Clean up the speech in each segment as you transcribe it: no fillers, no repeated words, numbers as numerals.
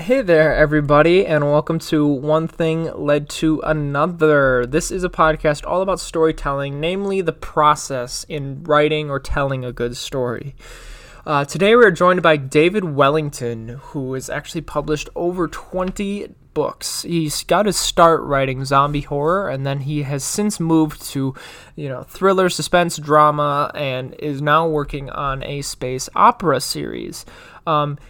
Hey there, everybody, and welcome to One Thing Led to Another. This is a podcast all about storytelling, namely the process in writing or telling a good story. Today we are joined by David Wellington, who has actually published over 20 books. He's got his start writing zombie horror, and then he has since moved to, thriller, suspense, drama, and is now working on a space opera series.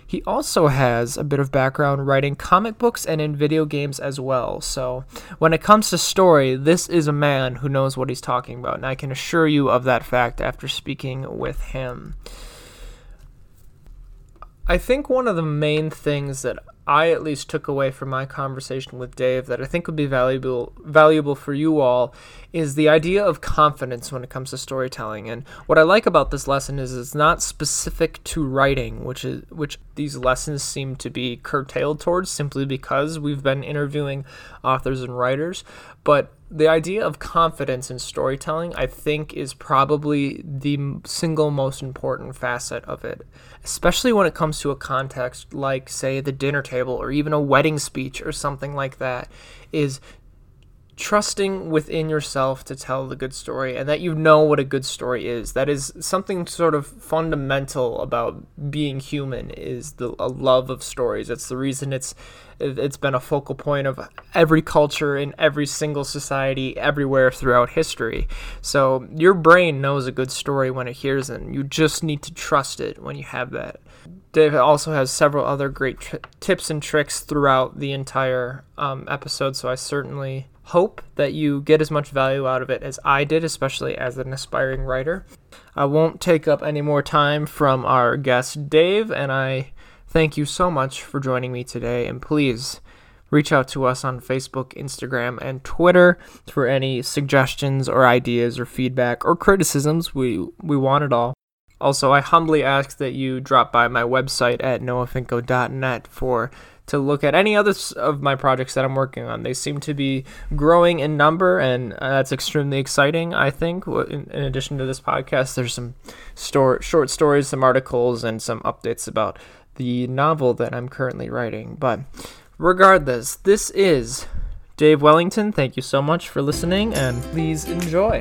He also has a bit of background writing comic books and in video games as well. So when it comes to story, this is a man who knows what he's talking about, and I can assure you of that fact after speaking with him. I think one of the main things that I at least took away from my conversation with Dave that I think would be valuable for you all is the idea of confidence when it comes to storytelling. And what I like about this lesson is it's not specific to writing, which these lessons seem to be curtailed towards simply because we've been interviewing authors and writers. But the idea of confidence in storytelling, I think, is probably the single most important facet of it, especially when it comes to a context like, say, the dinner table or even a wedding speech or something like that, is trusting within yourself to tell the good story and that you know what a good story is. That is something sort of fundamental about being human, is a love of stories. It's the reason it's been a focal point of every culture in every single society everywhere throughout history. So your brain knows a good story when it hears it. You just need to trust it when you have that. Dave also has several other great tips and tricks throughout the entire episode, so I certainly hope that you get as much value out of it as I did, especially as an aspiring writer. I won't take up any more time from our guest, Dave, and I thank you so much for joining me today. And please reach out to us on Facebook, Instagram, and Twitter for any suggestions or ideas or feedback or criticisms. We want it all. Also, I humbly ask that you drop by my website at noafinko.net to look at any other of my projects that I'm working on. They seem to be growing in number, and that's extremely exciting, I think. In addition to this podcast, there's some short stories, some articles, and some updates about the novel that I'm currently writing. But regardless, this is Dave Wellington. Thank you so much for listening, and please enjoy.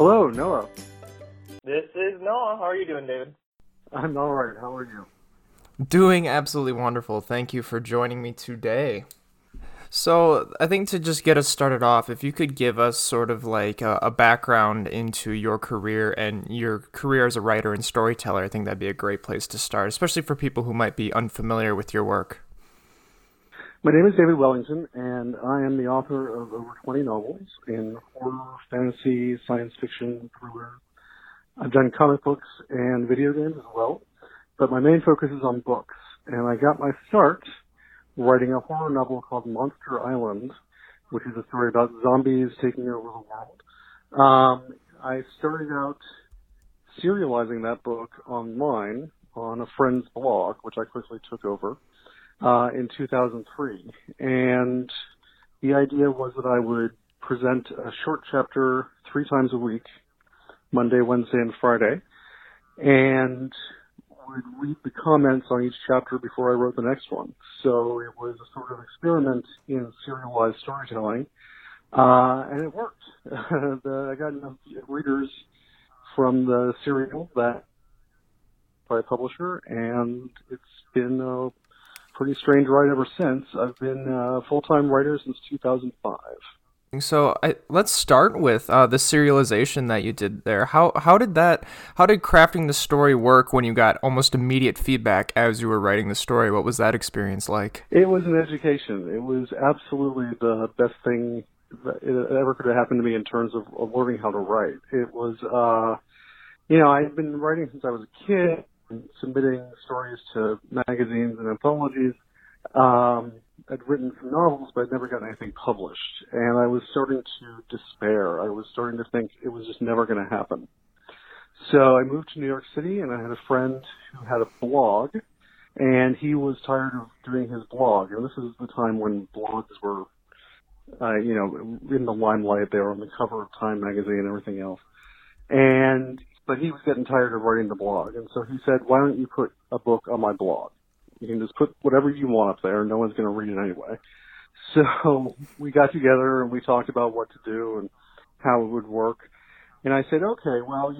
Hello, Noah. This is Noah. How are you doing, David? I'm all right. How are you? Doing absolutely wonderful. Thank you for joining me today. So I think to just get us started off, if you could give us sort of like a background into your career and your career as a writer and storyteller, I think that'd be a great place to start, especially for people who might be unfamiliar with your work. My name is David Wellington, and I am the author of over 20 novels in horror, fantasy, science fiction, thriller. I've done comic books and video games as well, but my main focus is on books. And I got my start writing a horror novel called Monster Island, which is a story about zombies taking over the world. I started out serializing that book online on a friend's blog, which I quickly took over. In 2003, and the idea was that I would present a short chapter 3 times a week, Monday, Wednesday, and Friday, and would read the comments on each chapter before I wrote the next one. So it was a sort of experiment in serialized storytelling, and it worked. I got enough readers from the serial that by a publisher, and it's been a pretty strange ride ever since. I've been a full-time writer since 2005. So let's start with the serialization that you did there. How did crafting the story work when you got almost immediate feedback as you were writing the story? What was that experience like? It was an education. It was absolutely the best thing that ever could have happened to me in terms of learning how to write. It was, I'd been writing since I was a kid, submitting stories to magazines and anthologies. I'd written some novels, but I'd never gotten anything published. And I was starting to despair. I was starting to think it was just never going to happen. So I moved to New York City, and I had a friend who had a blog, and he was tired of doing his blog. And this is the time when blogs were, in the limelight. They were on the cover of Time magazine and everything else. But he was getting tired of writing the blog, and so he said, "Why don't you put a book on my blog? You can just put whatever you want up there, and no one's going to read it anyway." So we got together and we talked about what to do and how it would work. And I said, okay, well,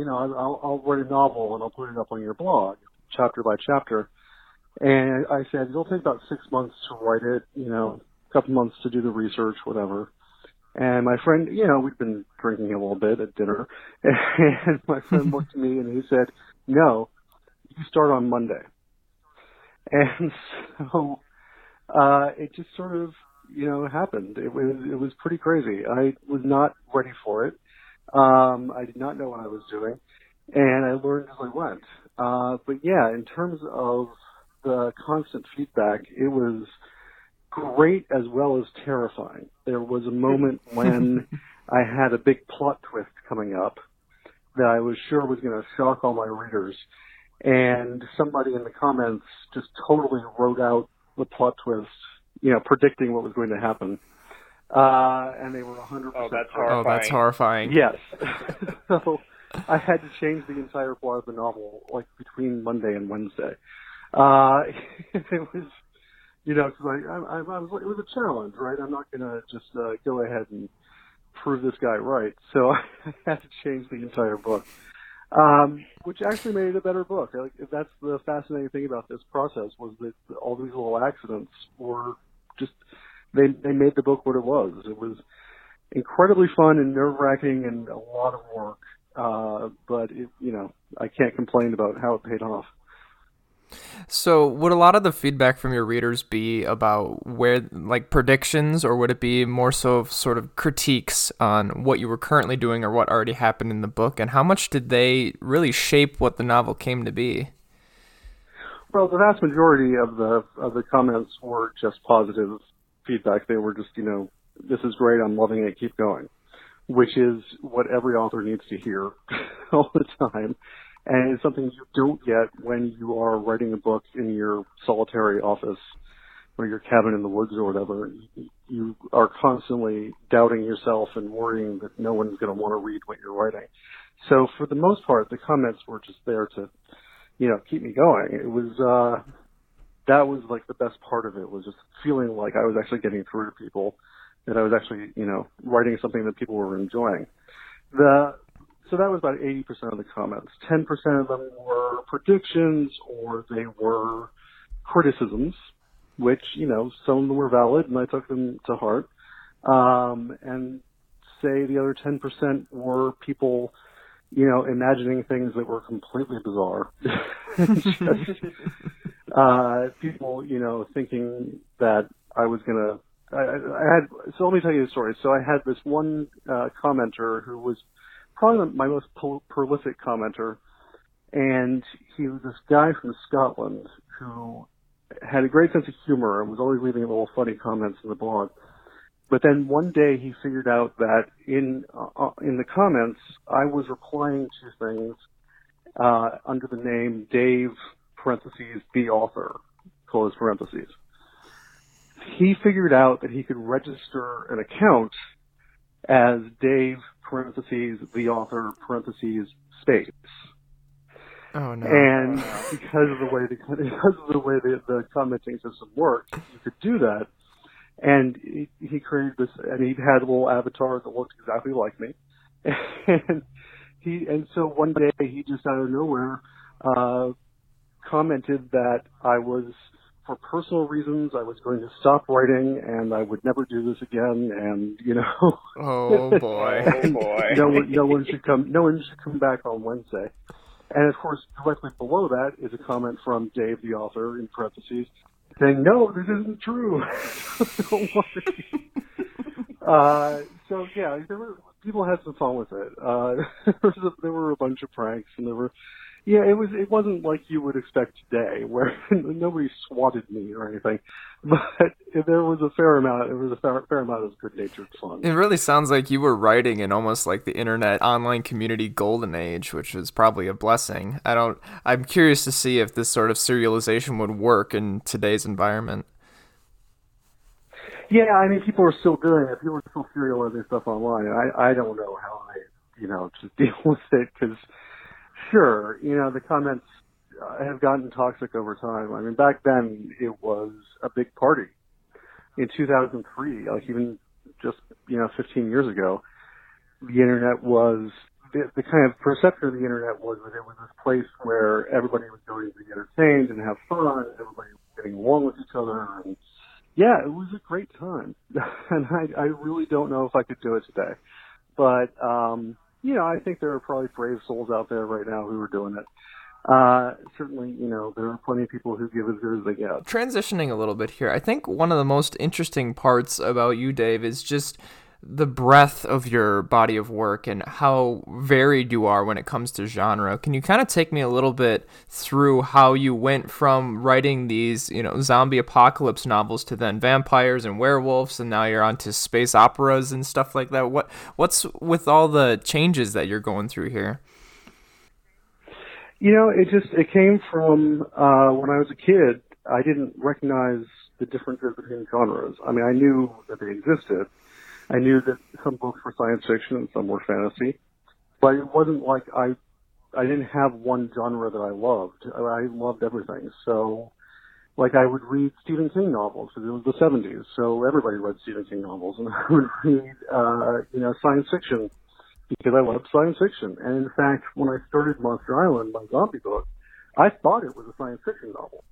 I'll write a novel and I'll put it up on your blog, chapter by chapter. And I said, it'll take about 6 months to write it, a couple months to do the research, whatever. And my friend, we'd been drinking a little bit at dinner. And my friend looked at me and he said, no, you start on Monday. And so it just sort of, happened. It was pretty crazy. I was not ready for it. I did not know what I was doing, and I learned as I went. But yeah, in terms of the constant feedback, it was great as well as terrifying. There was a moment when I had a big plot twist coming up that I was sure was going to shock all my readers, and somebody in the comments just totally wrote out the plot twist, predicting what was going to happen. And they were 100%. Oh, that's horrifying. Yes. So I had to change the entire plot of the novel, between Monday and Wednesday. It was, because I was like, it was a challenge, right? I'm not going to just go ahead and prove this guy right. So I had to change the entire book, which actually made it a better book. That's the fascinating thing about this process was that all these little accidents were just... They made the book what it was. It was incredibly fun and nerve-wracking and a lot of work. But, I can't complain about how it paid off. So would a lot of the feedback from your readers be about predictions, or would it be more so sort of critiques on what you were currently doing or what already happened in the book? And how much did they really shape what the novel came to be? Well, the vast majority of the comments were just positive feedback. They were just, this is great, I'm loving it, keep going, which is what every author needs to hear all the time. And it's something you don't get when you are writing a book in your solitary office or your cabin in the woods or whatever. You are constantly doubting yourself and worrying that no one's going to want to read what you're writing. So for the most part, the comments were just there to, keep me going. It was... that was the best part of it, was just feeling like I was actually getting through to people, that I was actually, writing something that people were enjoying. So that was about 80% of the comments. 10% of them were predictions or they were criticisms, which, some of them were valid and I took them to heart. And say the other 10% were people, imagining things that were completely bizarre. Just, people, thinking that I was going to... So let me tell you a story. So I had this one commenter who was probably my most prolific commenter, and he was this guy from Scotland who had a great sense of humor and was always leaving little funny comments in the blog. But then one day he figured out that in the comments, I was replying to things under the name Dave... parentheses, the author, close parentheses. He figured out that he could register an account as Dave, parentheses, the author, parentheses, space. Oh, no. And because of the way the commenting system worked, you could do that. And he created this, and he had a little avatar that looked exactly like me. And so one day he just out of nowhere, commented that I was, for personal reasons, I was going to stop writing and I would never do this again. And oh boy, no one should come back on Wednesday. And of course, directly below that is a comment from Dave, the author, in parentheses, saying, "No, this isn't true." Don't worry. So yeah, people had some fun with it. There were a bunch of pranks, and there were. Yeah, it wasn't like you would expect today, where nobody swatted me or anything, but there was a fair amount of good-natured fun. It really sounds like you were writing in almost like the internet online community golden age, which is probably a blessing. I'm curious to see if this sort of serialization would work in today's environment. Yeah, I mean, people are still doing it. People are still serializing stuff online. I don't know how I just deal with it, because sure, the comments have gotten toxic over time. I mean, back then it was a big party. In 2003, like even just 15 years ago, the internet was the kind of perception of the internet was that it was this place where everybody was going to be entertained and have fun. Everybody was getting along with each other, and yeah, it was a great time. And I really don't know if I could do it today, but I think there are probably brave souls out there right now who are doing it. Certainly, there are plenty of people who give as good as they get. Transitioning a little bit here, I think one of the most interesting parts about you, Dave, is just the breadth of your body of work and how varied you are when it comes to genre. Can you kind of take me a little bit through how you went from writing these, zombie apocalypse novels to then vampires and werewolves, and now you're onto space operas and stuff like that? What's with all the changes that you're going through here? It came from when I was a kid. I didn't recognize the differences between genres. I mean, I knew that they existed. I knew that some books were science fiction and some were fantasy, but it wasn't like I didn't have one genre that I loved. I loved everything. So, like, I would read Stephen King novels, because it was the 70s, so everybody read Stephen King novels, and I would read, science fiction, because I loved science fiction. And in fact, when I started Monster Island, my zombie book, I thought it was a science fiction novel.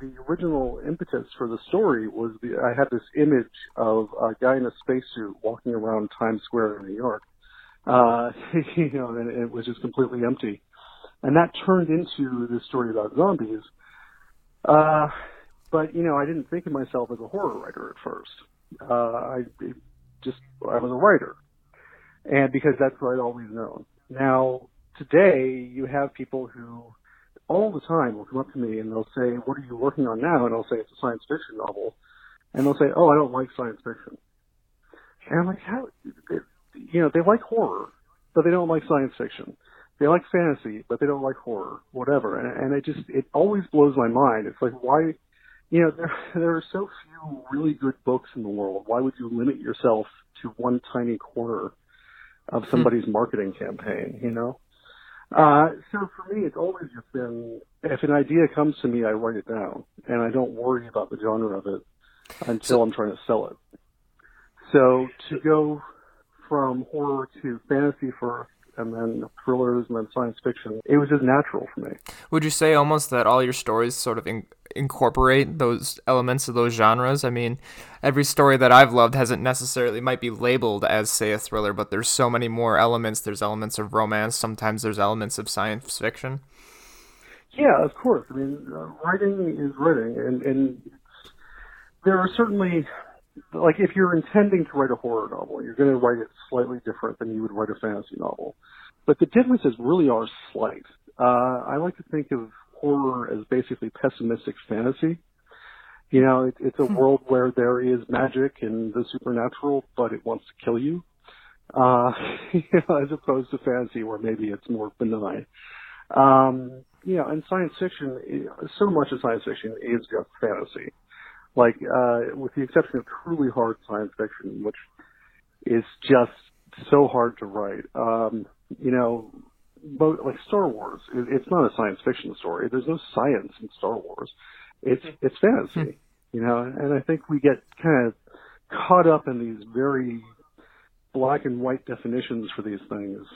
The original impetus for the story was I had this image of a guy in a spacesuit walking around Times Square in New York, and it was just completely empty. And that turned into this story about zombies. But I didn't think of myself as a horror writer at first. I was a writer, and because that's what I'd always known. Now, today, you have people who all the time will come up to me and they'll say, "What are you working on now?" And I'll say, "It's a science fiction novel." And they'll say, "Oh, I don't like science fiction." And I'm like, how? They like horror, but they don't like science fiction. They like fantasy, but they don't like horror, whatever. And it always blows my mind. It's like, why, there are so few really good books in the world. Why would you limit yourself to one tiny corner of somebody's marketing campaign, So for me, it's always just been, if an idea comes to me, I write it down, and I don't worry about the genre of it until I'm trying to sell it. So to go from horror to fantasy first, and then thrillers, and then science fiction, it was just natural for me. Would you say almost that all your stories sort of incorporate those elements of those genres? I mean, every story that I've loved might be labeled as, say, a thriller, but there's so many more elements. There's elements of romance. Sometimes there's elements of science fiction. Yeah, of course. I mean, writing is writing, and there are certainly, like, if you're intending to write a horror novel, you're going to write it slightly different than you would write a fantasy novel. But the differences really are slight. I like to think of horror as basically pessimistic fantasy. It's a world where there is magic and the supernatural, but it wants to kill you, as opposed to fantasy where maybe it's more benign. And science fiction, so much of science fiction is just fantasy. Like, with the exception of truly hard science fiction, which is just so hard to write, like Star Wars, it's not a science fiction story. There's no science in Star Wars. It's fantasy, And I think we get kind of caught up in these very black and white definitions for these things,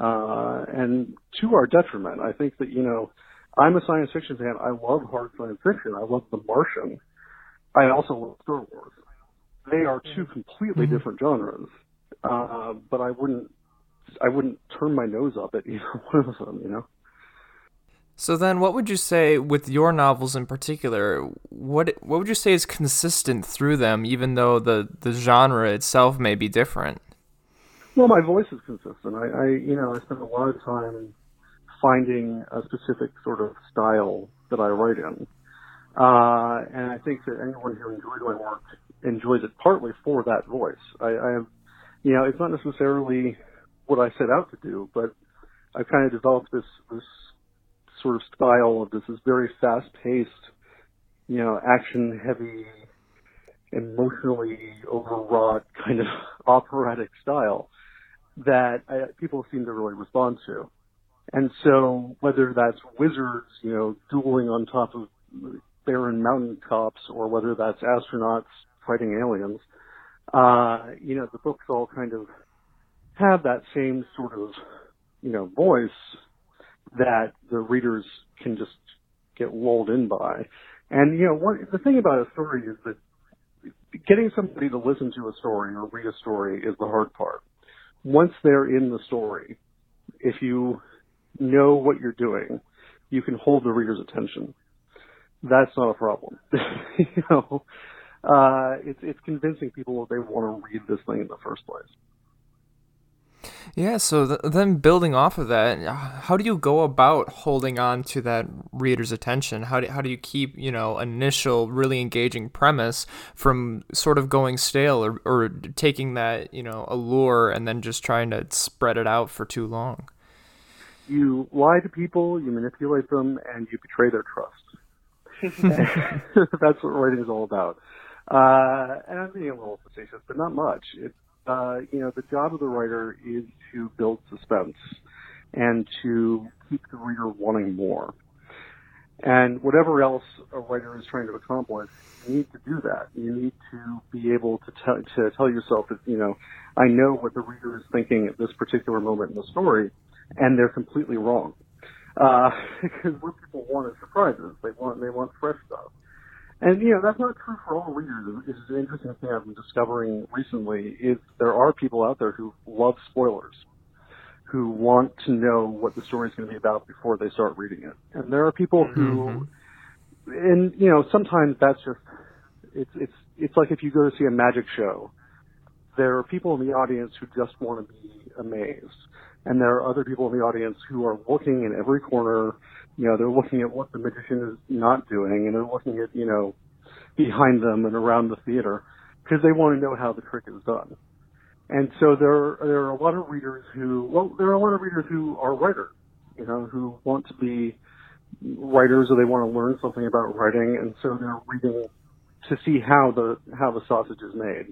and to our detriment. I think that I'm a science fiction fan. I love hard science fiction. I love The Martian. I also love Star Wars. They are two completely different genres, but I wouldn't turn my nose up at either one of them, So then what would you say with your novels in particular, what would you say is consistent through them, even though the genre itself may be different? Well, my voice is consistent. I spend a lot of time finding a specific sort of style that I write in. And I think that anyone who enjoys my work enjoys it partly for that voice. I have, you know, it's not necessarily what I set out to do, but I've kind of developed this sort of style of this very fast-paced, you know, action-heavy, emotionally overwrought kind of operatic style that people seem to really respond to. And so whether that's wizards, you know, dueling on top of barren mountain tops, or whether that's astronauts fighting aliens, you know, the books all kind of have that same sort of, you know, voice that the readers can just get lulled in by. And, you know, the thing about a story is that getting somebody to listen to a story or read a story is the hard part. Once they're in the story, if you know what you're doing, you can hold the reader's attention. That's not a problem. You know, it's convincing people that they want to read this thing in the first place. Yeah. So then building off of that, how do you go about holding on to that reader's attention? How do you keep, you know, initial really engaging premise from sort of going stale or taking that, you know, allure and then just trying to spread it out for too long? You lie to people, you manipulate them, and you betray their trust. That's what writing is all about. And I'm being a little facetious, but not much. You know, the job of the writer is to build suspense and to keep the reader wanting more. And whatever else a writer is trying to accomplish, you need to do that. You need to be able to tell yourself that, you know, I know what the reader is thinking at this particular moment in the story, and they're completely wrong. Because what people want is surprises. They want fresh stuff. And, you know, that's not true for all readers. This is an interesting thing I've been discovering recently is there are people out there who love spoilers, who want to know what the story is going to be about before they start reading it. And there are people who, and, you know, sometimes that's just, it's like if you go to see a magic show, there are people in the audience who just want to be amazed. And there are other people in the audience who are looking in every corner. You know, they're looking at what the magician is not doing, and they're looking at, you know, behind them and around the theater because they want to know how the trick is done. And so there are a lot of readers who, well, there are a lot of readers who are writers, you know, who want to be writers or they want to learn something about writing, and so they're reading to see how the sausage is made.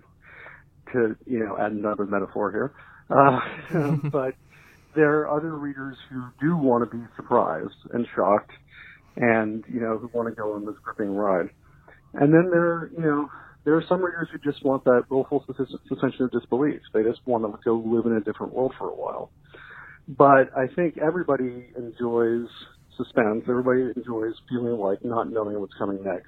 To, you know, add another metaphor here, but. There are other readers who do want to be surprised and shocked and, you know, who want to go on this gripping ride. And then there are some readers who just want that willful suspension of disbelief. They just want to go live in a different world for a while. But I think everybody enjoys suspense. Everybody enjoys feeling like not knowing what's coming next.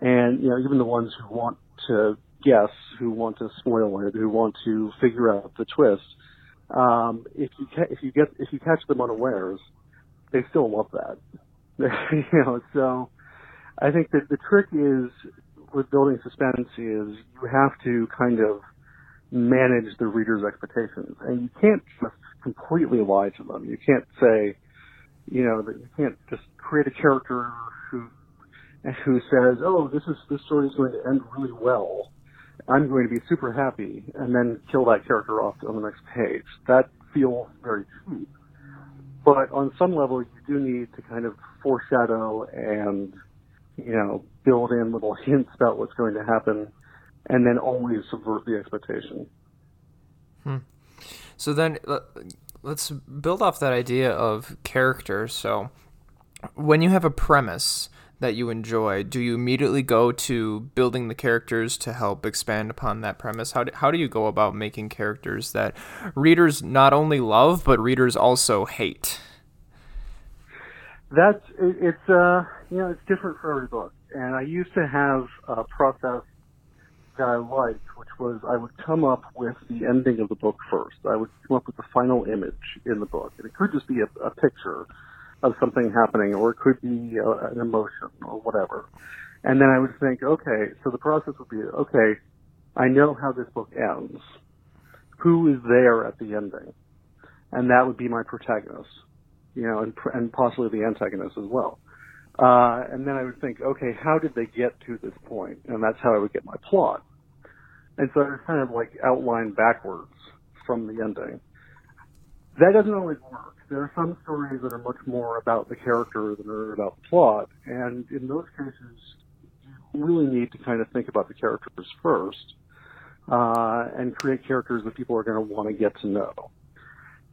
And, you know, even the ones who want to guess, who want to spoil it, who want to figure out the twist, if you catch them unawares, they still love that. You know, so I think that the trick is with building suspense is you have to kind of manage the reader's expectations, and you can't just completely lie to them. You can't say, you know, that you can't just create a character who says, "Oh, this story is going to end really well. I'm going to be super happy," and then kill that character off on the next page. That feels very cheap. But on some level, you do need to kind of foreshadow and, you know, build in little hints about what's going to happen, and then always subvert the expectation. So then let's build off that idea of character. So when you have a premise that you enjoy, do you immediately go to building the characters to help expand upon that premise? How do you go about making characters that readers not only love but readers also hate? It's different for every book. And I used to have a process that I liked, which was I would come up with the ending of the book first. I would come up with the final image in the book, and it could just be a picture of something happening, or it could be an emotion or whatever. And then I would think, okay, so the process would be, okay, I know how this book ends. Who is there at the ending? And that would be my protagonist. you know, and possibly the antagonist as well. And then I would think, okay, how did they get to this point? And that's how I would get my plot. And so I would kind of like outline backwards from the ending. That doesn't always work. There are some stories that are much more about the character than are about the plot. And in those cases, you really need to kind of think about the characters first, and create characters that people are going to want to get to know.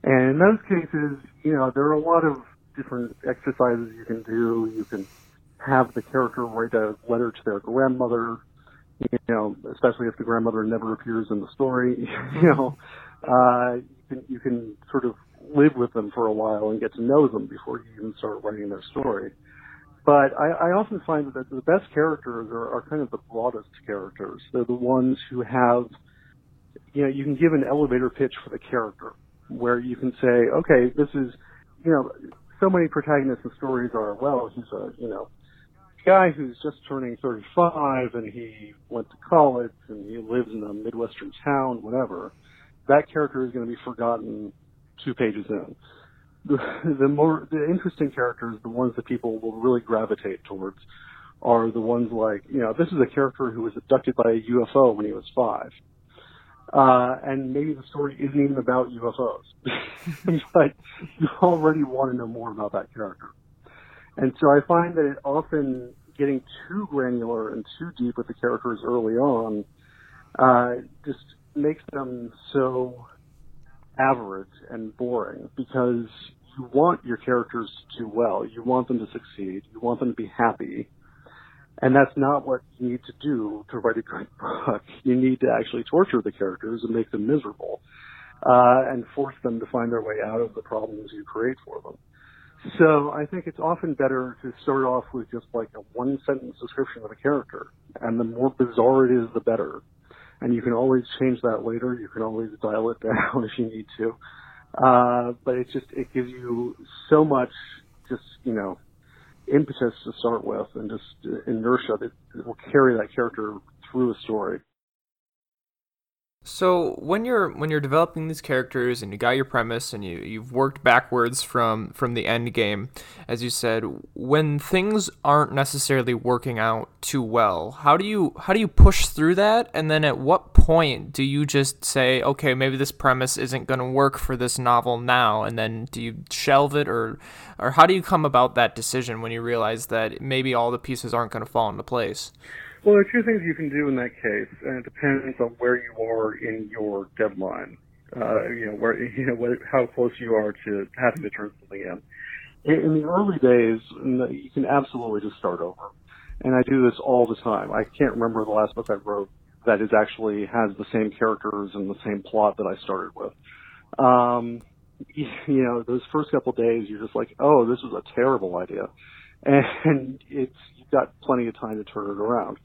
And in those cases, you know, there are a lot of different exercises you can do. You can have the character write a letter to their grandmother, you know, especially if the grandmother never appears in the story, you know. You can sort of live with them for a while and get to know them before you even start writing their story. But I often find that the best characters are kind of the broadest characters. They're the ones who have, you know, you can give an elevator pitch for the character where you can say, okay, this is, you know, so many protagonists and stories are, well, he's a, you know, guy who's just turning 35 and he went to college and he lives in a Midwestern town, whatever. That character is going to be forgotten 2 pages in. The interesting characters, the ones that people will really gravitate towards, are the ones like, you know, this is a character who was abducted by a UFO when he was 5. And maybe the story isn't even about UFOs. But you already want to know more about that character. And so I find that it often getting too granular and too deep with the characters early on just makes them so average and boring, because you want your characters to do well. You want them to succeed. You want them to be happy. And that's not what you need to do to write a good book. You need to actually torture the characters and make them miserable, and force them to find their way out of the problems you create for them. So I think it's often better to start off with just like a 1-sentence description of a character. And the more bizarre it is, the better. And you can always change that later. You can always dial it down if you need to. But it just, it gives you so much just, you know, impetus to start with and just inertia that will carry that character through a story. So when you're developing these characters and you got your premise and you've worked backwards from the end game, as you said, when things aren't necessarily working out too well, how do you push through that? And then at what point do you just say, okay, maybe this premise isn't going to work for this novel now, and then do you shelve it, or how do you come about that decision when you realize that maybe all the pieces aren't going to fall into place? Well, there are 2 things you can do in that case, and it depends on where you are in your deadline. How close you are to having to turn something in. In the early days, you can absolutely just start over, and I do this all the time. I can't remember the last book I wrote that is actually has the same characters and the same plot that I started with. You know, those first couple of days, you're just like, oh, this was a terrible idea. And you've got plenty of time to turn it around.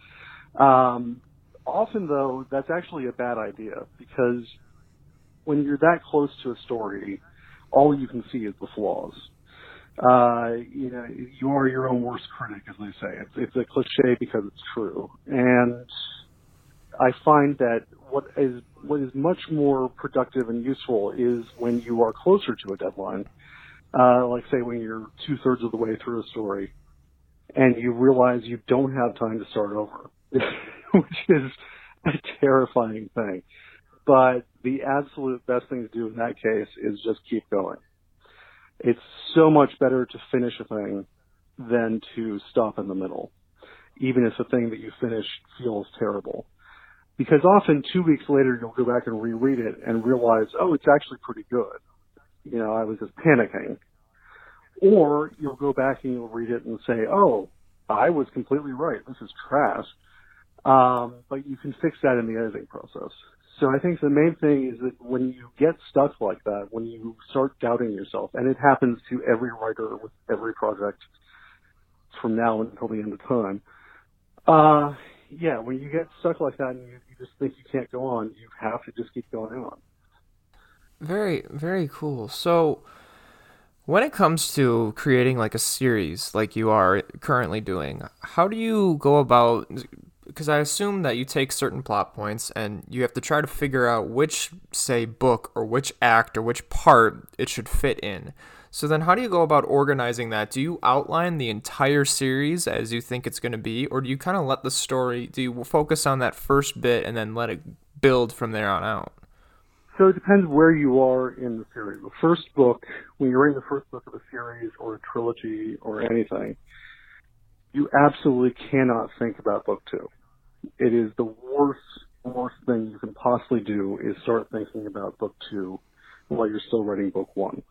Often, though, that's actually a bad idea, because when you're that close to a story, all you can see is the flaws. You know, you are your own worst critic, as they say. It's a cliche because it's true. And I find that what is much more productive and useful is when you are closer to a deadline. Like, say, when you're 2/3 of the way through a story and you realize you don't have time to start over, which is a terrifying thing. But the absolute best thing to do in that case is just keep going. It's so much better to finish a thing than to stop in the middle, even if the thing that you finished feels terrible. Because often 2 weeks later, you'll go back and reread it and realize, oh, it's actually pretty good. You know, I was just panicking. Or you'll go back and you'll read it and say, oh, I was completely right. This is trash. But you can fix that in the editing process. So I think the main thing is that when you get stuck like that, when you start doubting yourself, and it happens to every writer with every project from now until the end of time, when you get stuck like that and you just think you can't go on, you have to just keep going on. Very, very cool. So when it comes to creating like a series like you are currently doing, how do you go about, because I assume that you take certain plot points and you have to try to figure out which, say, book or which act or which part it should fit in. So then how do you go about organizing that? Do you outline the entire series as you think it's going to be, or do you kind of let the story, do you focus on that first bit and then let it build from there on out? So it depends where you are in the series. The first book, when you're in the first book of a series or a trilogy or anything, you absolutely cannot think about book two. It is the worst thing you can possibly do is start thinking about book two while you're still writing book one.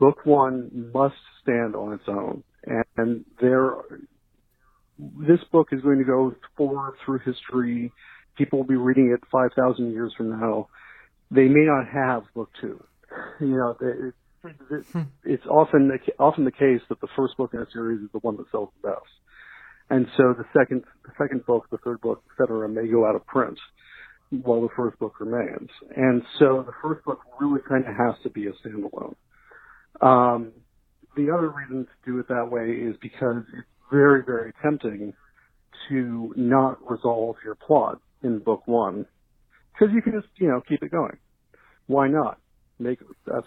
Book one must stand on its own, and this book is going to go forward through history. People will be reading it 5,000 years from now. They may not have book two. You know, it's often the case that the first book in a series is the one that sells the best, and so the second book, the third book, et cetera, may go out of print while the first book remains. And so the first book really kind of has to be a standalone. The other reason to do it that way is because it's very, very tempting to not resolve your plot in book one, because you can just, keep it going. Why not? Make a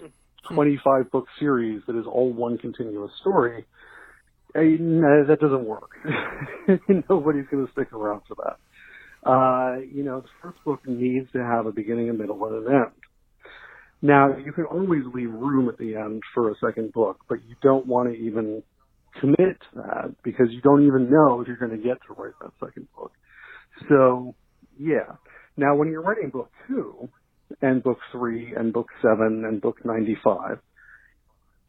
25-book series that is all one continuous story. No, that doesn't work. Nobody's going to stick around for that. The first book needs to have a beginning, a middle, and an end. Now, you can always leave room at the end for a second book, but you don't want to even commit to that because you don't even know if you're going to get to write that second book. So, yeah. Now, when you're writing book two and book three and book seven and book 95,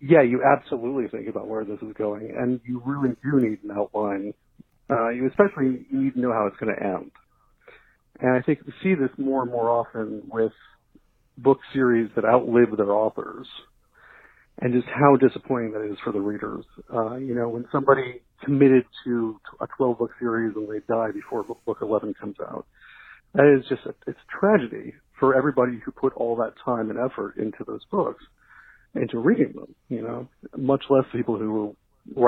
yeah, you absolutely think about where this is going, and you really do need an outline. You especially need to know how it's going to end. And I think we see this more and more often with book series that outlive their authors, and just how disappointing that is for the readers. When somebody committed to a 12-book series and they die before book 11 comes out, that is just it's tragedy for everybody who put all that time and effort into those books, into reading them, much less the people who were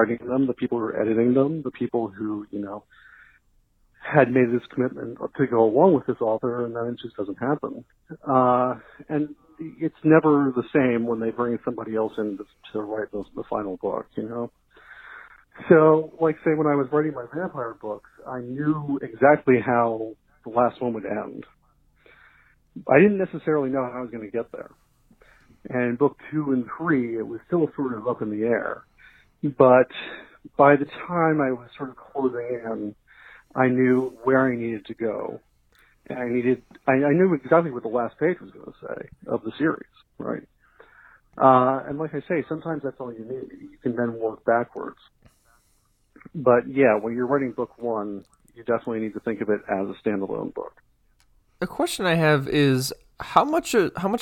writing them, the people who were editing them, the people who, had made this commitment to go along with this author, and then it just doesn't happen. And it's never the same when they bring somebody else in to write the final book, So, say when I was writing my vampire books, I knew exactly how the last one would end. I didn't necessarily know how I was going to get there. And in book two and three, it was still sort of up in the air. But by the time I was sort of closing in, I knew where I needed to go, and I knew exactly what the last page was going to say of the series, right? And like I say, sometimes that's all you need. You can then work backwards. But yeah, when you're writing book one, you definitely need to think of it as a standalone book. A question I have is, how much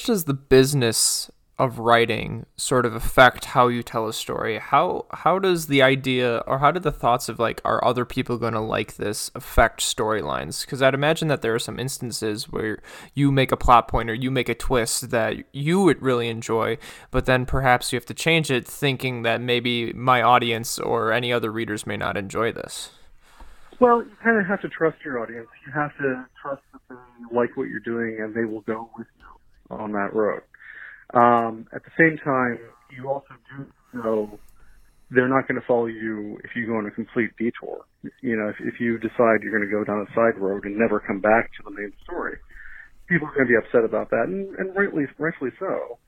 does the business of writing sort of affect how you tell a story? How does the idea, or how do the thoughts of are other people going to like this affect storylines? Because I'd imagine that there are some instances where you make a plot point or you make a twist that you would really enjoy, but then perhaps you have to change it thinking that maybe my audience or any other readers may not enjoy this. Well, you kind of have to trust your audience. You have to trust that they like what you're doing and they will go with you on that road. At the same time, you also do know they're not going to follow you if you go on a complete detour. If you decide you're going to go down a side road and never come back to the main story, people are going to be upset about that, and rightfully so.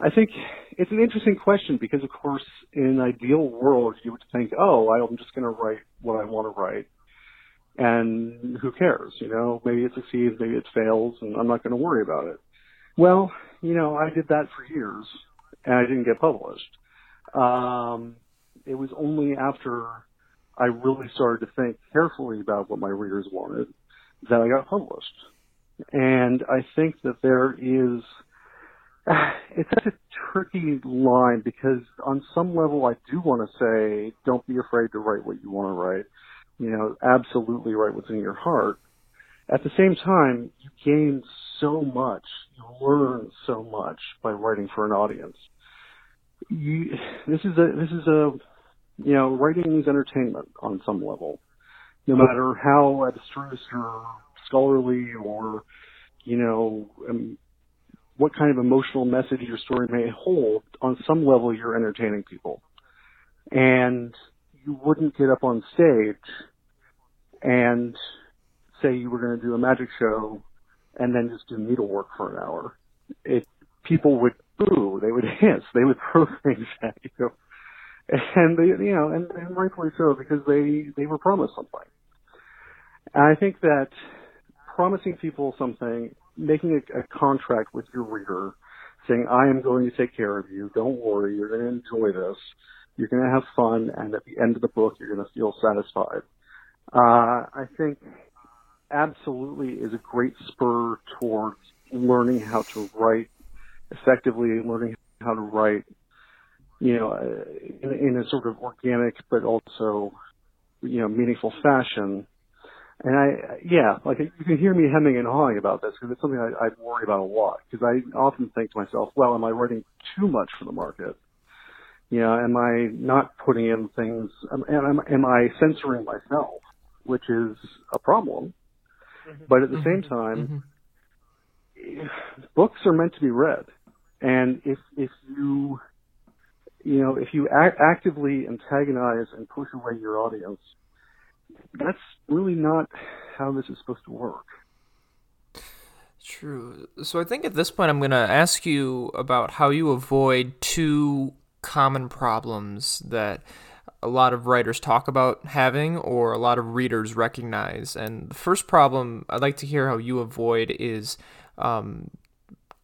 I think it's an interesting question because, of course, in an ideal world, you would think, oh, I'm just going to write what I want to write, and who cares? Maybe it succeeds, maybe it fails, and I'm not going to worry about it. Well, I did that for years, and I didn't get published. It was only after I really started to think carefully about what my readers wanted that I got published. And I think that it's such a tricky line because on some level I do want to say, don't be afraid to write what you want to write. Absolutely write what's in your heart. At the same time, you gain so much, you learn so much by writing for an audience. Writing is entertainment on some level, no matter how abstruse or scholarly or what kind of emotional message your story may hold, on some level you're entertaining people. And you wouldn't get up on stage and say you were going to do a magic show and then just do needlework for an hour. People would boo, they would hiss, they would throw things at you. And they, you know, and rightfully so, because they were promised something. And I think that promising people something, making a contract with your reader, saying, I am going to take care of you, don't worry, you're going to enjoy this, you're going to have fun, and at the end of the book, you're going to feel satisfied. I think absolutely is a great spur towards learning how to write effectively, learning how to write, you know, in a sort of organic but also, you know, meaningful fashion. And like you can hear me hemming and hawing about this because it's something I worry about a lot, because I often think to myself, well, am I writing too much for the market? You know, am I not putting in things, am I censoring myself, which is a problem. Mm-hmm. But at the same time, books are meant to be read. And if you actively antagonize and push away your audience, that's really not how this is supposed to work. True. So I think at this point I'm going to ask you about how you avoid two common problems that a lot of writers talk about having or a lot of readers recognize. And the first problem I'd like to hear how you avoid is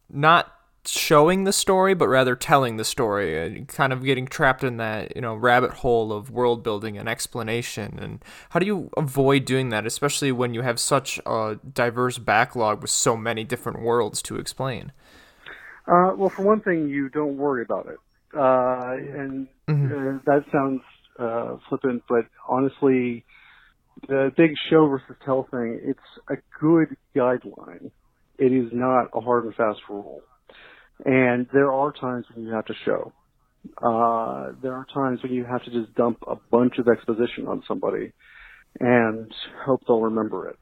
not showing the story, but rather telling the story, and kind of getting trapped in that, you know, rabbit hole of world building and explanation. And how do you avoid doing that, especially when you have such a diverse backlog with so many different worlds to explain? Well, for one thing, you don't worry about it. That sounds flippant, but honestly, the big show versus tell thing, it's a good guideline. It is not a hard and fast rule. And there are times when you have to show. There are times when you have to just dump a bunch of exposition on somebody and hope they'll remember it.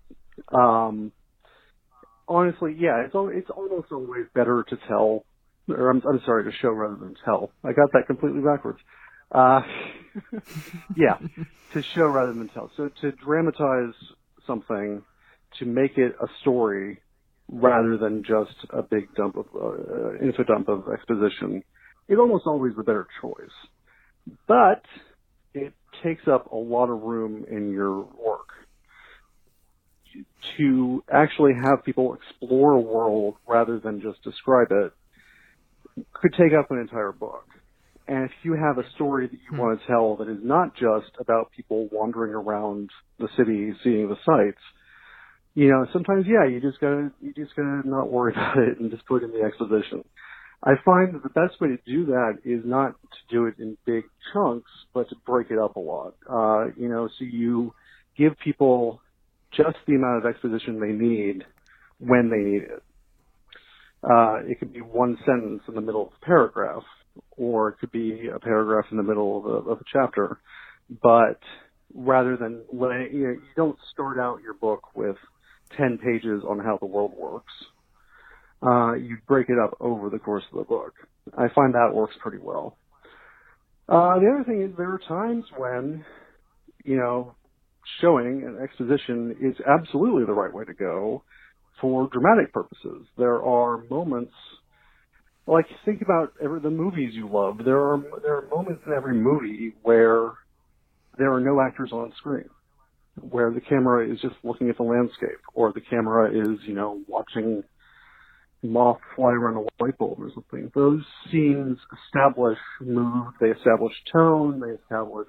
Honestly, yeah, it's almost always better to tell, or I'm sorry, to show rather than tell. I got that completely backwards. Yeah, to show rather than tell. So to dramatize something, to make it a story, rather than just a big dump of info dump of exposition, it's almost always the better choice. But it takes up a lot of room in your work. To actually have people explore a world rather than just describe it could take up an entire book. And if you have a story that you want to tell that is not just about people wandering around the city, seeing the sights, you know, sometimes, yeah, you just gotta not worry about it and just put in the exposition. I find that the best way to do that is not to do it in big chunks, but to break it up a lot. You know, so you give people just the amount of exposition they need when they need it. It could be one sentence in the middle of a paragraph, or it could be a paragraph in the middle of a chapter, but rather than, you know, you don't start out your book with 10 pages on how the world works. You break it up over the course of the book. I find that works pretty well. The other thing is there are times when, you know, showing an exposition is absolutely the right way to go for dramatic purposes. There are moments, like think about the movies you love. There are moments in every movie where there are no actors on screen, where the camera is just looking at the landscape, or the camera is, you know, watching moth fly around a light bulb or something. Those scenes establish mood, they establish tone, they establish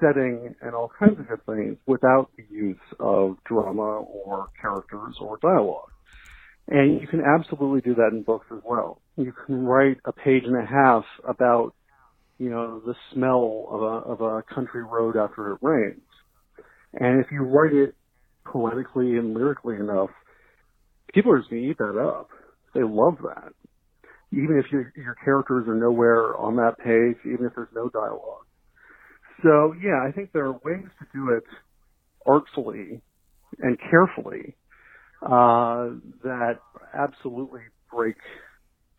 setting, and all kinds of good things without the use of drama or characters or dialogue. And you can absolutely do that in books as well. You can write a page and a half about, you know, the smell of a country road after it rains. And if you write it poetically and lyrically enough, people are just going to eat that up. They love that. Even if your characters are nowhere on that page, even if there's no dialogue. So, yeah, I think there are ways to do it artfully and carefully that absolutely break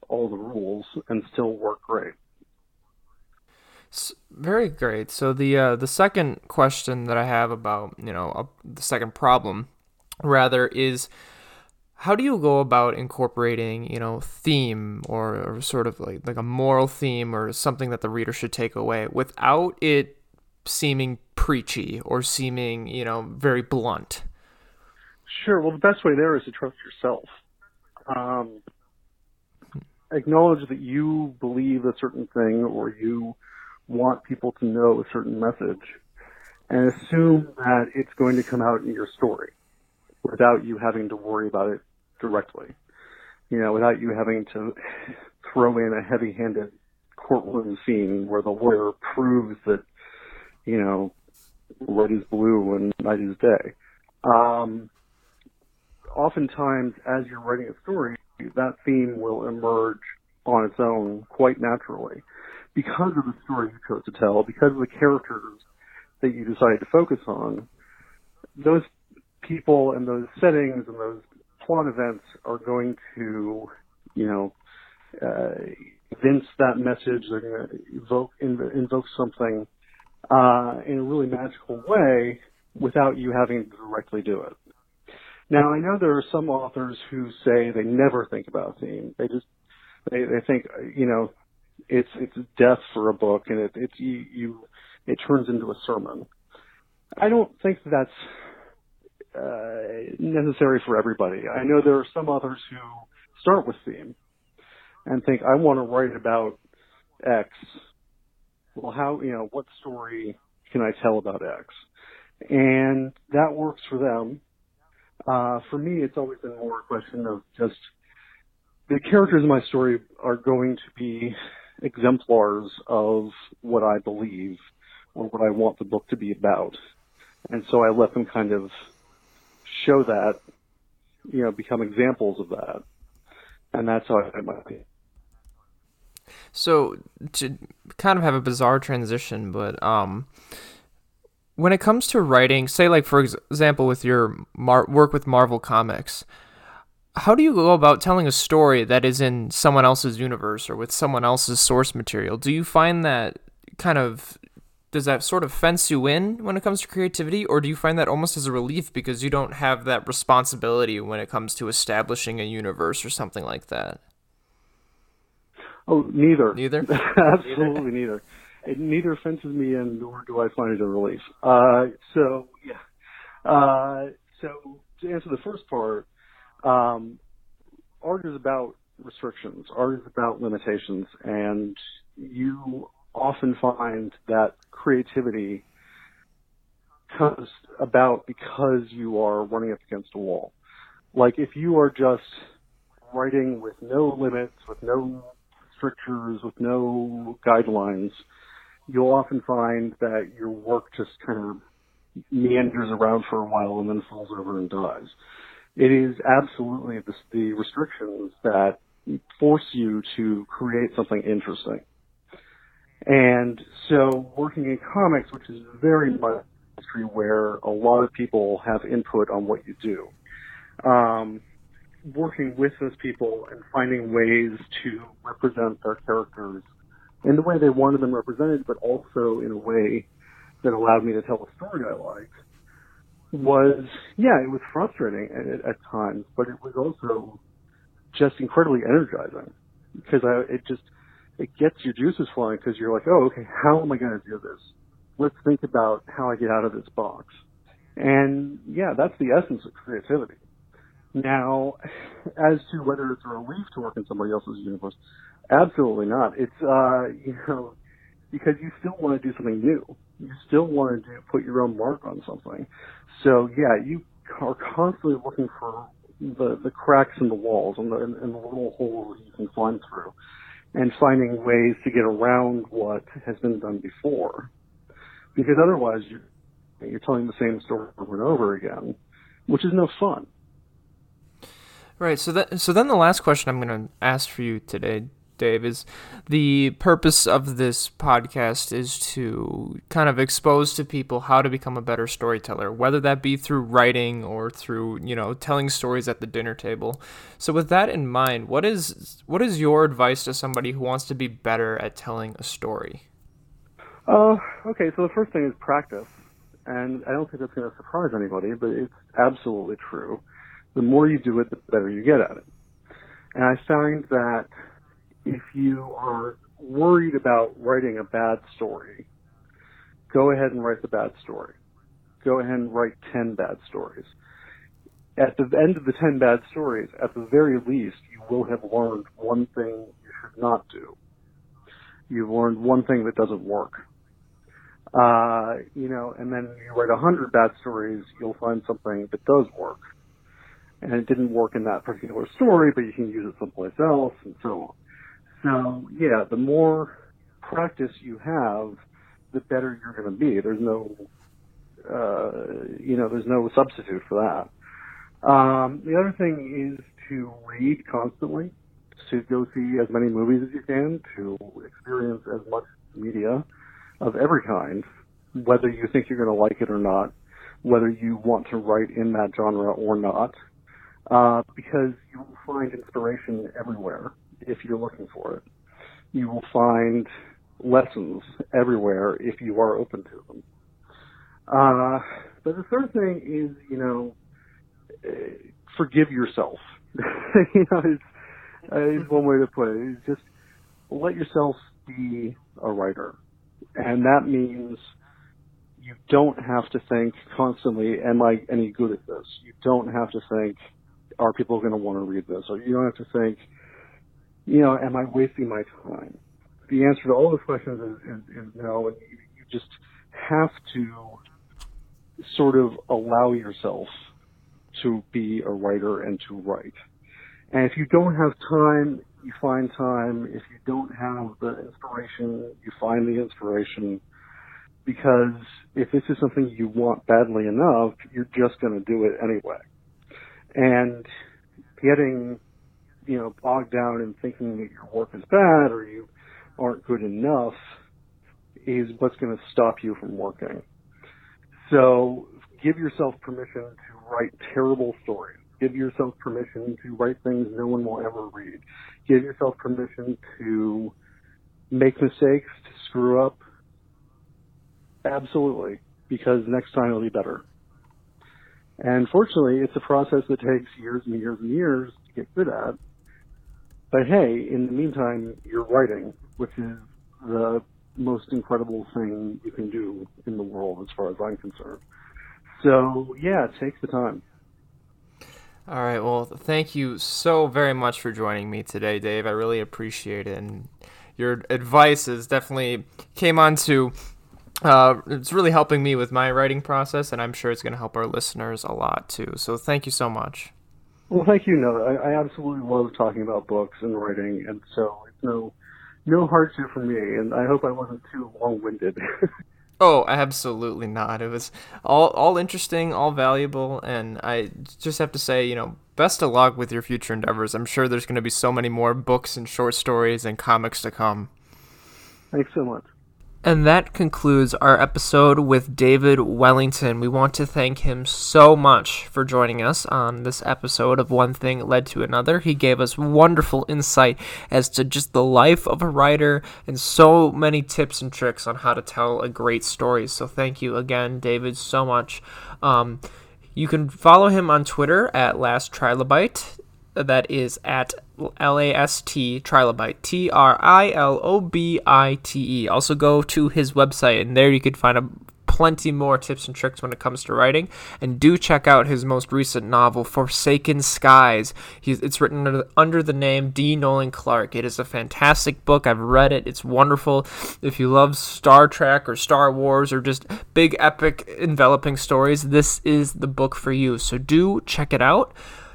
all the rules and still work great. Very great. So the second question that I have about, the second problem rather is, how do you go about incorporating, theme or sort of like a moral theme or something that the reader should take away without it seeming preachy or seeming, very blunt? Sure. Well, the best way there is to trust yourself. Acknowledge that you believe a certain thing or you want people to know a certain message, and assume that it's going to come out in your story without you having to worry about it directly. Without you having to throw in a heavy-handed courtroom scene where the lawyer proves that, red is blue and night is day. Oftentimes, as you're writing a story, that theme will emerge on its own quite naturally because of the story you chose to tell, because of the characters that you decided to focus on. Those people and those settings and those plot events are going to, evince that message. They're going to invoke something in a really magical way without you having to directly do it. Now, I know there are some authors who say they never think about theme. They think, it's death for a book, and it turns into a sermon. I don't think that's necessary for everybody. I know there are some authors who start with theme and think, I want to write about X. Well, what story can I tell about X? And that works for them. For me, it's always been more a question of just the characters in my story are going to be exemplars of what I believe or what I want the book to be about. And so I let them kind of show that, become examples of that. And that's how it might be. So to kind of have a bizarre transition, but when it comes to writing, say, like, for example, with your work with Marvel Comics, how do you go about telling a story that is in someone else's universe or with someone else's source material? Do you find that does that sort of fence you in when it comes to creativity, or do you find that almost as a relief because you don't have that responsibility when it comes to establishing a universe or something like that? Oh, neither. Neither? Absolutely neither. It neither fences me in, nor do I find it a relief. So to answer the first part, art is about restrictions. Art is about limitations. And you often find that creativity comes about because you are running up against a wall. Like, if you are just writing with no limits, with no strictures, with no guidelines, you'll often find that your work just kind of meanders around for a while and then falls over and dies. It is absolutely the restrictions that force you to create something interesting. And so working in comics, which is very much an industry where a lot of people have input on what you do, working with those people and finding ways to represent their characters in the way they wanted them represented, but also in a way that allowed me to tell a story I liked, it was frustrating at times, but it was also just incredibly energizing because it gets your juices flowing because you're like, oh, okay, how am I going to do this? Let's think about how I get out of this box. And that's the essence of creativity. Now, as to whether it's a relief to work in somebody else's universe, absolutely not. It's, because you still want to do something new. You still want to put your own mark on something. So, you are constantly looking for the cracks in the walls and the little holes you can climb through and finding ways to get around what has been done before. Because otherwise, you're telling the same story over and over again, which is no fun. Right, so then the last question I'm going to ask for you today, Dave, is the purpose of this podcast is to kind of expose to people how to become a better storyteller, whether that be through writing or through, you know, telling stories at the dinner table. So with that in mind, what is your advice to somebody who wants to be better at telling a story? Okay, so the first thing is practice. And I don't think that's going to surprise anybody, but it's absolutely true. The more you do it, the better you get at it. And I find that if you are worried about writing a bad story, go ahead and write the bad story. Go ahead and write 10 bad stories. At the end of the 10 bad stories, at the very least, you will have learned one thing you should not do. You've learned one thing that doesn't work. And then you write 100 bad stories, you'll find something that does work. And it didn't work in that particular story, but you can use it someplace else and so on. So, yeah, the more practice you have, the better you're going to be. There's no substitute for that. The other thing is to read constantly, to go see as many movies as you can, to experience as much media of every kind, whether you think you're going to like it or not, whether you want to write in that genre or not, because you will find inspiration everywhere if you're looking for it. You will find lessons everywhere if you are open to them. But the third thing is, forgive yourself. It's one way to put it. It's just let yourself be a writer. And that means you don't have to think constantly, am I any good at this? You don't have to think, are people going to want to read this? Or you don't have to think, am I wasting my time? The answer to all those questions is no. And you just have to sort of allow yourself to be a writer and to write. And if you don't have time, you find time. If you don't have the inspiration, you find the inspiration. Because if this is something you want badly enough, you're just going to do it anyway. And getting, bogged down in thinking that your work is bad or you aren't good enough is what's going to stop you from working. So give yourself permission to write terrible stories. Give yourself permission to write things no one will ever read. Give yourself permission to make mistakes, to screw up. Absolutely, because next time it'll be better. And fortunately, it's a process that takes years and years and years to get good at. But hey, in the meantime, you're writing, which is the most incredible thing you can do in the world as far as I'm concerned. So yeah, it takes the time. All right, well, thank you so very much for joining me today, Dave. I really appreciate it. And your advice has definitely came on to, it's really helping me with my writing process, and I'm sure it's going to help our listeners a lot, too. So thank you so much. Well, thank you, Noah. I absolutely love talking about books and writing, and so it's no hardship for me, and I hope I wasn't too long-winded. Oh, absolutely not. It was all interesting, all valuable, and I just have to say, best of luck with your future endeavors. I'm sure there's going to be so many more books and short stories and comics to come. Thanks so much. And that concludes our episode with David Wellington. We want to thank him so much for joining us on this episode of One Thing Led to Another. He gave us wonderful insight as to just the life of a writer and so many tips and tricks on how to tell a great story. So thank you again, David, so much. You can follow him on Twitter at Last Trilobite. That is at LAST Trilobite, Trilobite. Also go to his website, and there you could find plenty more tips and tricks when it comes to writing. And do check out his most recent novel, Forsaken Skies. It's written under the name D. Nolan Clark. It is a fantastic book. I've read it. It's wonderful. If you love Star Trek or Star Wars or just big, epic, enveloping stories, this is the book for you. So do check it out.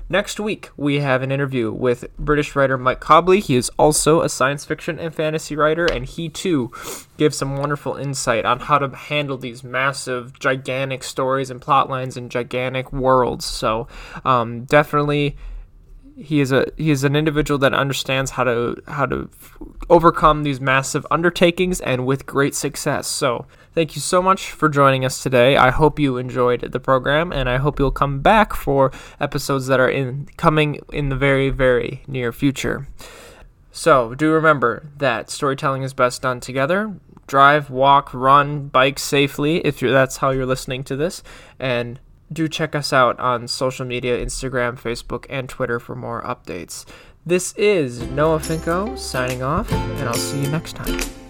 Next week, we have an interview with British writer Mike Cobley. He is also a science fiction and fantasy writer, and he, too, gives some wonderful insight on how to handle these massive, gigantic stories and plot lines and gigantic worlds. So definitely He is an individual that understands how to overcome these massive undertakings, and with great success. So thank you so much for joining us today. I hope you enjoyed the program, and I hope you'll come back for episodes that are coming in the very, very near future. So do remember that storytelling is best done together. Drive, walk, run, bike safely if that's how you're listening to this, and do check us out on social media, Instagram, Facebook, and Twitter for more updates. This is Noah Finko signing off, and I'll see you next time.